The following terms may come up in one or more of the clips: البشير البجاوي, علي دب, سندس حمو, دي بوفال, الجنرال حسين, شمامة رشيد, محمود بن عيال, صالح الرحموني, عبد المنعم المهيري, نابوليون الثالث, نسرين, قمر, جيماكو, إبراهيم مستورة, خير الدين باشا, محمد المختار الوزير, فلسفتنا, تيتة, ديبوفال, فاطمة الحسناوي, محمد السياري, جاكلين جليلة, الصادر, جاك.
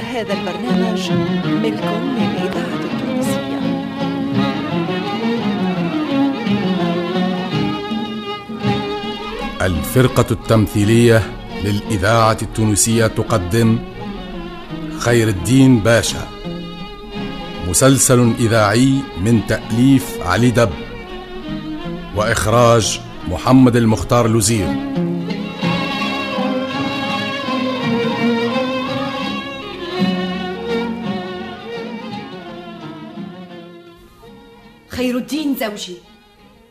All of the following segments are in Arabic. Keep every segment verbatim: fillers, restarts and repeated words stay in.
هذا البرنامج ملك للإذاعة التونسية. الفرقة التمثيلية للإذاعة التونسية تقدم خير الدين باشا، مسلسل إذاعي من تأليف علي دب وإخراج محمد المختار الوزير. خير الدين زوجي،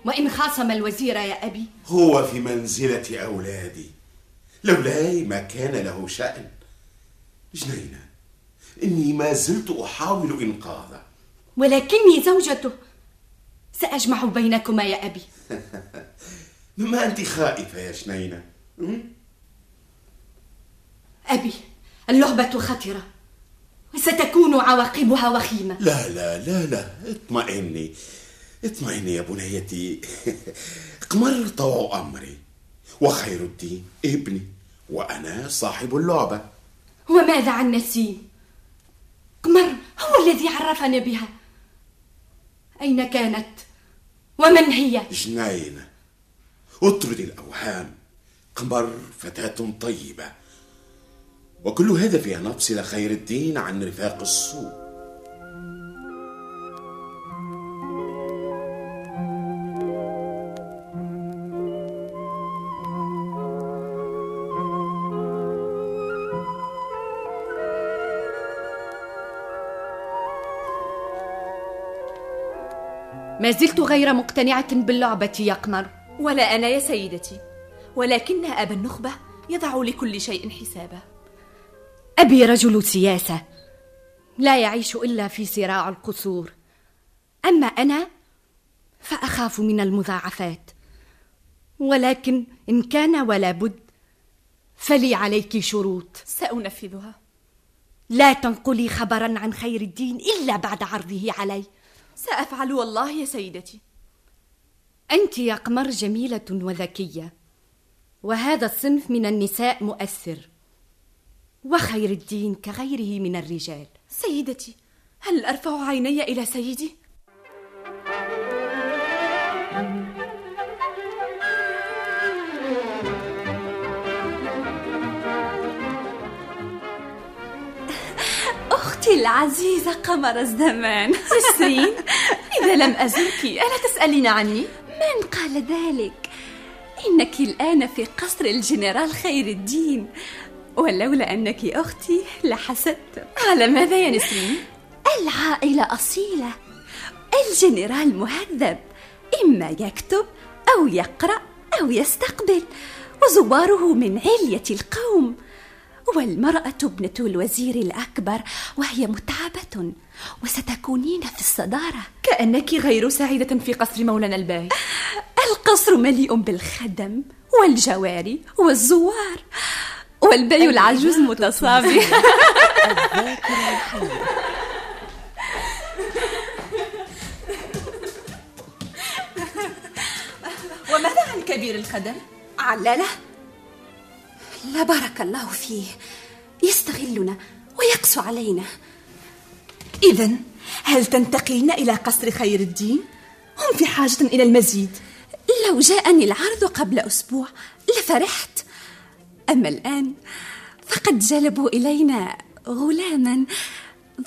وإن خاصم الوزير يا أبي هو في منزلة أولادي، لولاي ما كان له شأن. جنينة، إني ما زلت أحاول إنقاذه، ولكني زوجته. سأجمع بينكما يا أبي. مما أنت خائفة يا جنينة. أبي، اللعبة خطرة وستكون عواقبها وخيمة. لا لا لا لا، اطمئني اطمئني يا بنيتي. قمر طوع أمري، وخير الدين ابني، وأنا صاحب اللعبة. وماذا عن نسيم؟ قمر هو الذي عرفني بها. أين كانت؟ ومن هي؟ جنينة، اطردي الأوهام. قمر فتاة طيبة، وكل هدفي أن أفصل خير الدين عن رفاق السوء. ما زلت غير مقتنعة باللعبة يا قمر. ولا أنا يا سيدتي، ولكن أبا النخبة يضع لكل شيء حسابه. أبي رجل سياسة، لا يعيش إلا في صراع القصور. أما أنا فأخاف من المضاعفات، ولكن إن كان ولا بد فلي عليك شروط سأنفذها. لا تنقلي خبرا عن خير الدين إلا بعد عرضه علي. سأفعل والله يا سيدتي. أنت يا قمر جميلة وذكية، وهذا الصنف من النساء مؤثر، وخير الدين كغيره من الرجال. سيدتي، هل أرفع عيني إلى سيدي؟ أختي العزيزة قمر الزمان. تسرين، إذا لم أزرك ألا تسألين عني؟ من قال ذلك؟ إنك الآن في قصر الجنرال خير الدين، ولولا أنك أختي لحسدت. على ماذا يا نسرين؟ العائلة أصيلة، الجنرال مهذب، إما يكتب أو يقرأ أو يستقبل، وزواره من علية القوم. والمرأة ابنة الوزير الأكبر، وهي متعبة، وستكونين في الصدارة. كأنك غير سعيدة في قصر مولانا الباي. القصر مليء بالخدم والجواري والزوار، والباي العجوز متصابي. وماذا عن كبير الخدم؟ علله، لا بارك الله فيه، يستغلنا ويقسو علينا. إذن هل تنتقلين إلى قصر خير الدين؟ هم في حاجة إلى المزيد. لو جاءني العرض قبل أسبوع لفرحت، أما الآن فقد جلبوا إلينا غلاما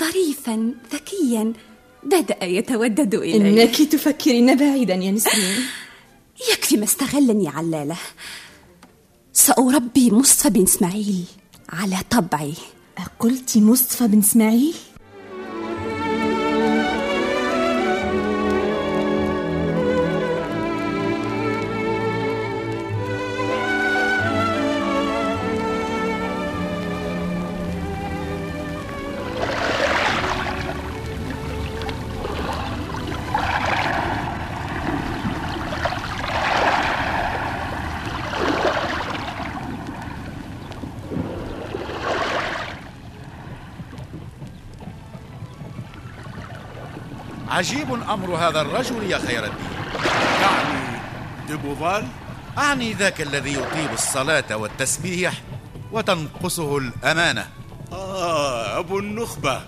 ظريفا ذكيا بدأ يتودد إلينا. إنك تفكرين بعيدا يا نسرين. يكفي ما استغلني علاله. سأربي مصطفى بن اسماعيل على طبعي. أقلت مصطفى بن اسماعيل؟ عجيب أمر هذا الرجل يا خير الدين. يعني دي بوفال؟ أعني ذاك الذي يطيب الصلاة والتسبيح وتنقصه الأمانة آه أبو النخبة،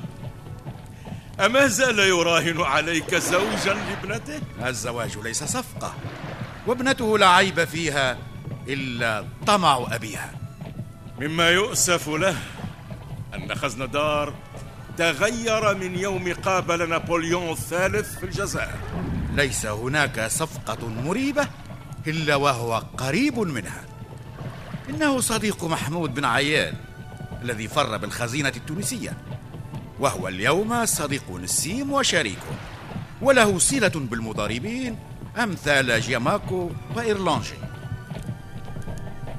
أما زال يراهن عليك زوجا لابنته؟ الزواج ليس صفقة، وابنته لا عيب فيها إلا طمع أبيها. مما يؤسف له أن خزن دار تغير من يوم قابل نابوليون الثالث في الجزائر. ليس هناك صفقة مريبة إلا وهو قريب منها. إنه صديق محمود بن عيال الذي فر بالخزينة التونسية، وهو اليوم صديق نسيم وشريكه، وله صلة بالمضاربين أمثال جيماكو وإيرلانجي.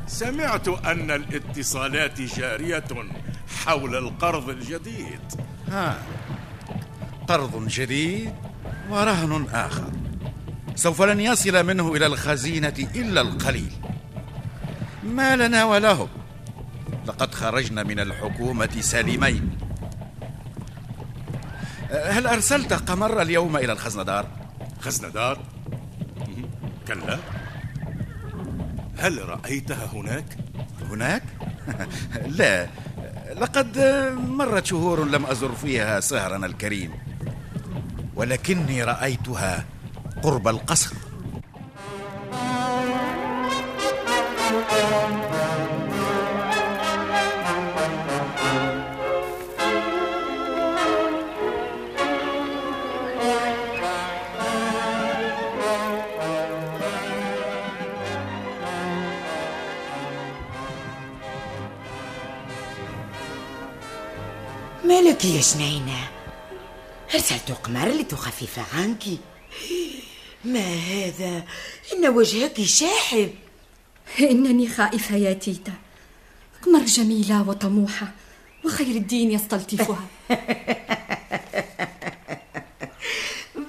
سمعت أن الاتصالات جارية حول القرض الجديد. ها، قرض جديد ورهن آخر، سوف لن يصل منه إلى الخزينة إلا القليل. ما لنا ولهم، لقد خرجنا من الحكومة سالمين. هل أرسلت قمر اليوم إلى الخزندار؟ خزندار؟ كلا. هل رأيتها هناك؟ هناك؟ لا، لقد مرت شهور لم أزر فيها سهرنا الكريم، ولكني رأيتها قرب القصر. مالك يا شنينة؟ أرسلت قمر لتخفف عنك. ما هذا؟ إن وجهك شاحب. إنني خائفة يا تيتا، قمر جميلة وطموحة وخير الدين يستلطفها.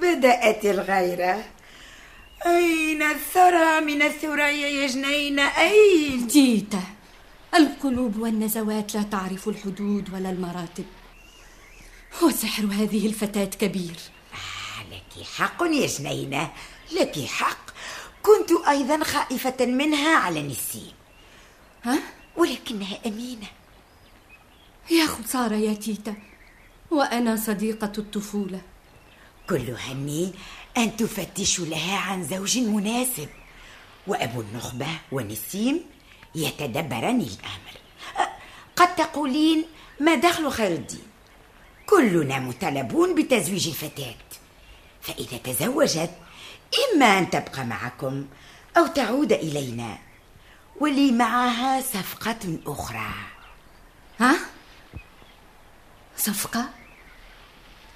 بدأت الغيرة. أين الثرى من الثريا يا جنينة؟ أين؟ تيتا، القلوب والنزوات لا تعرف الحدود ولا المراتب، وسحر هذه الفتاة كبير. آه، لك حق يا جنينة، لك حق. كنت أيضا خائفة منها على نسيم، ها؟ ولكنها أمينة. يا خسارة يا تيتا، وأنا صديقة الطفولة. كل هني أن تفتش لها عن زوج مناسب، وأبو النخبة ونسيم يتدبرني الأمر. قد تقولين ما دخل خير الدين؟ كلنا مطالبون بتزويج الفتاة، فإذا تزوجت إما أن تبقى معكم أو تعود إلينا، ولي معها صفقة أخرى. ها؟ صفقة؟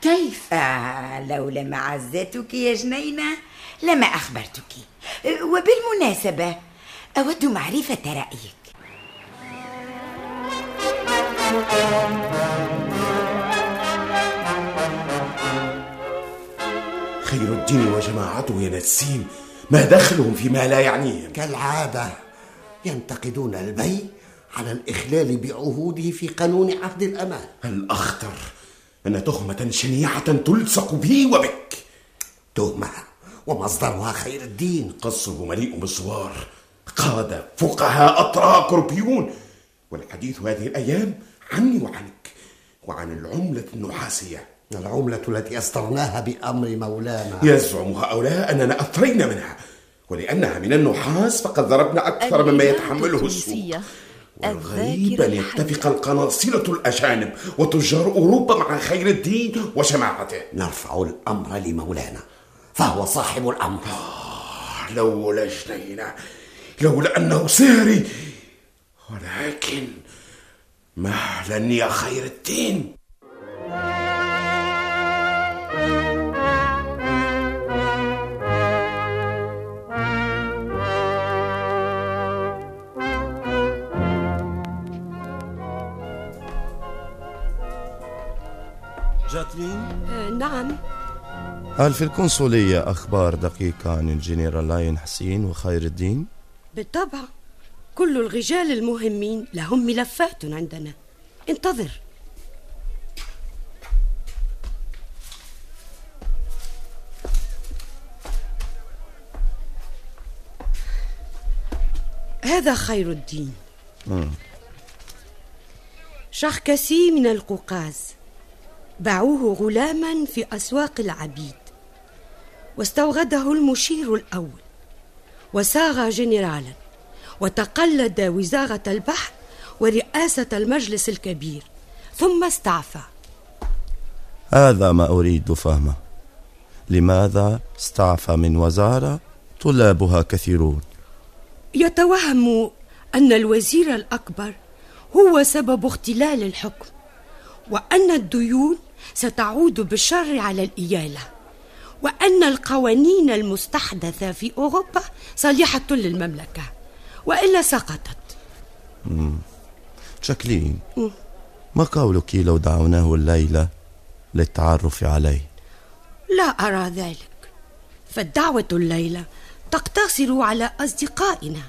كيف؟ آه، لولا معزتك يا جنينة لما أخبرتك. وبالمناسبة أود معرفة رأيك. خير الدين وجماعته يا نسيم، ما دخلهم فيما لا يعنيهم؟ كالعادة ينتقدون البي على الإخلال بعهوده في قانون عقد الأمان. الأخطر أن تهمة شنيعة تلصق بي وبك، تهمة ومصدرها خير الدين. قصه مليء بالصور، قادة، فقهاء، أطراء، كربيون. والحديث هذه الأيام عني وعنك وعن العملة النحاسية، العملة التي أصدرناها بأمر مولانا. يزعم هؤلاء أننا أثرينا منها، ولأنها من النحاس فقد ضربنا أكثر مما يتحمله السوق. والغريب أن يتفق القناصلة الأجانب وتجار أوروبا مع خير الدين وجماعته. نرفع الأمر لمولانا فهو صاحب الأمر. آه، لولا جنينة، لولا أنه سهري. ولكن مهلا يا خير الدين. جاكلين؟ أه، نعم. هل في القنصلية أخبار دقيقة عن الجنرال لاين حسين وخير الدين؟ بالطبع، كل الرجال المهمين لهم ملفات عندنا. انتظر. هذا خير الدين. شحكسي من القوقاز، باعوه غلاما في أسواق العبيد، واستورده المشير الأول، وصار جنرالا، وتقلد وزارة البحر ورئاسة المجلس الكبير، ثم استعفى. هذا ما أريد فهمه، لماذا استعفى من وزارة طلابها كثيرون؟ يتوهم أن الوزير الأكبر هو سبب اختلال الحكم، وأن الديون ستعود بالشر على الإيالة، وأن القوانين المستحدثة في أوروبا صالحة للمملكة، وإلا سقطت. مم. جاكلين، مم. ما قولك لو دعوناه الليلة للتعرف عليه؟ لا أرى ذلك، فالدعوة الليلة تقتصر على أصدقائنا،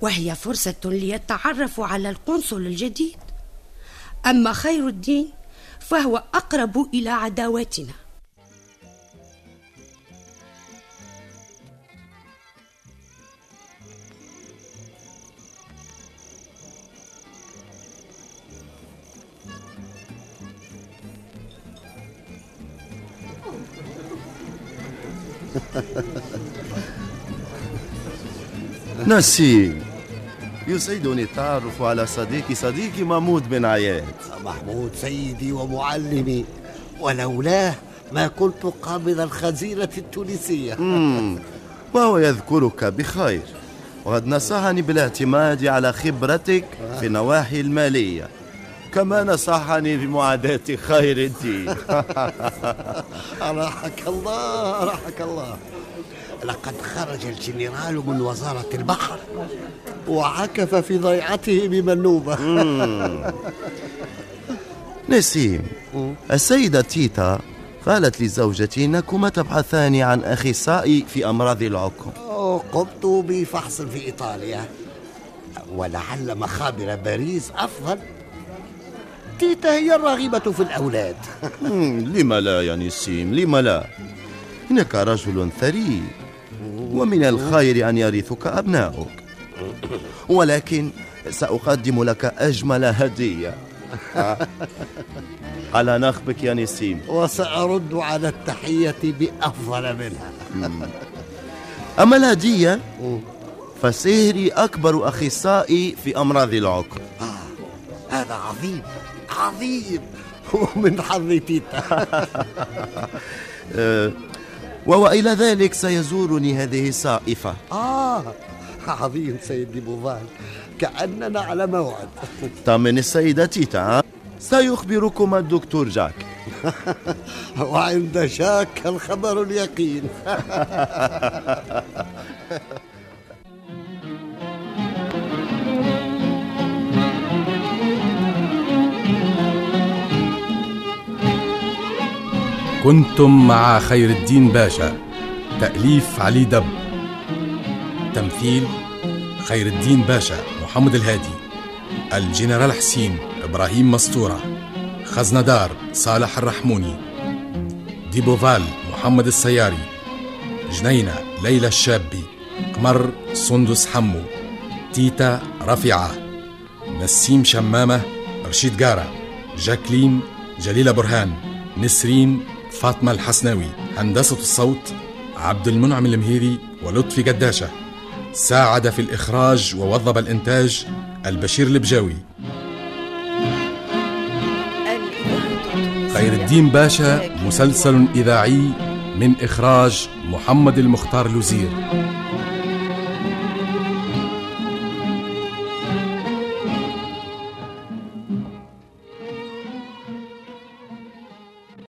وهي فرصة ليتعرفوا على القنصل الجديد. أما خير الدين فهو أقرب إلى عداواتنا. نسيم، يسعدني التعرف على صديقي صديقي محمود بن عيال. محمود سيدي ومعلمي، ولولاه ما كنت قابض الخزيرة التونسية. وهو يذكرك بخير، وقد نصحني بالاعتماد على خبرتك في النواحي المالية، كما نصحني بمعاداة خير الدين. رحمك الله، رحمك الله. لقد خرج الجنرال من وزارة البحر وعكف في ضيعته بمنوبة. نسيم، السيدة تيتا قالت لزوجتي أنكما تبحثان عن أخصائي في أمراض العقم. قمت بفحص في إيطاليا، ولعل مخابر باريس أفضل. تيتا هي الراغبة في الأولاد. لما لا يا نسيم، لما لا؟ إنك رجل ثري، ومن الخير أن يرثك أبناؤك، ولكن سأقدم لك أجمل هدية. على نخبك يا نسيم، وسأرد على التحية بأفضل منها. أما الهدية فسهري أكبر أخصائي في أمراض العقم. آه، هذا عظيم عظيم، ومن حظي تيتا. وإلى ذلك سيزورني هذه الصائفة. آه عظيم سيدي بوفال، كأننا على موعد. طمن السيدة تيتا، سيخبركم الدكتور جاك. وعند جاك الخبر اليقين. كنتم مع خير الدين باشا، تأليف علي دب، تمثيل خير الدين باشا محمد الهادي، الجنرال حسين إبراهيم مستورة، خزندار صالح الرحموني، دي بوفال محمد السياري، جنينة ليلى الشابي، قمر سندس حمو، تيتا رفيعة، نسيم شمامة رشيد جارة، جاكلين جليلة برهان، نسرين فاطمة الحسناوي، هندسة الصوت عبد المنعم المهيري ولطفي جداشة، ساعد في الإخراج ووظب الإنتاج البشير البجاوي. خير الدين باشا مسلسل إذاعي من إخراج محمد المختار الوزير.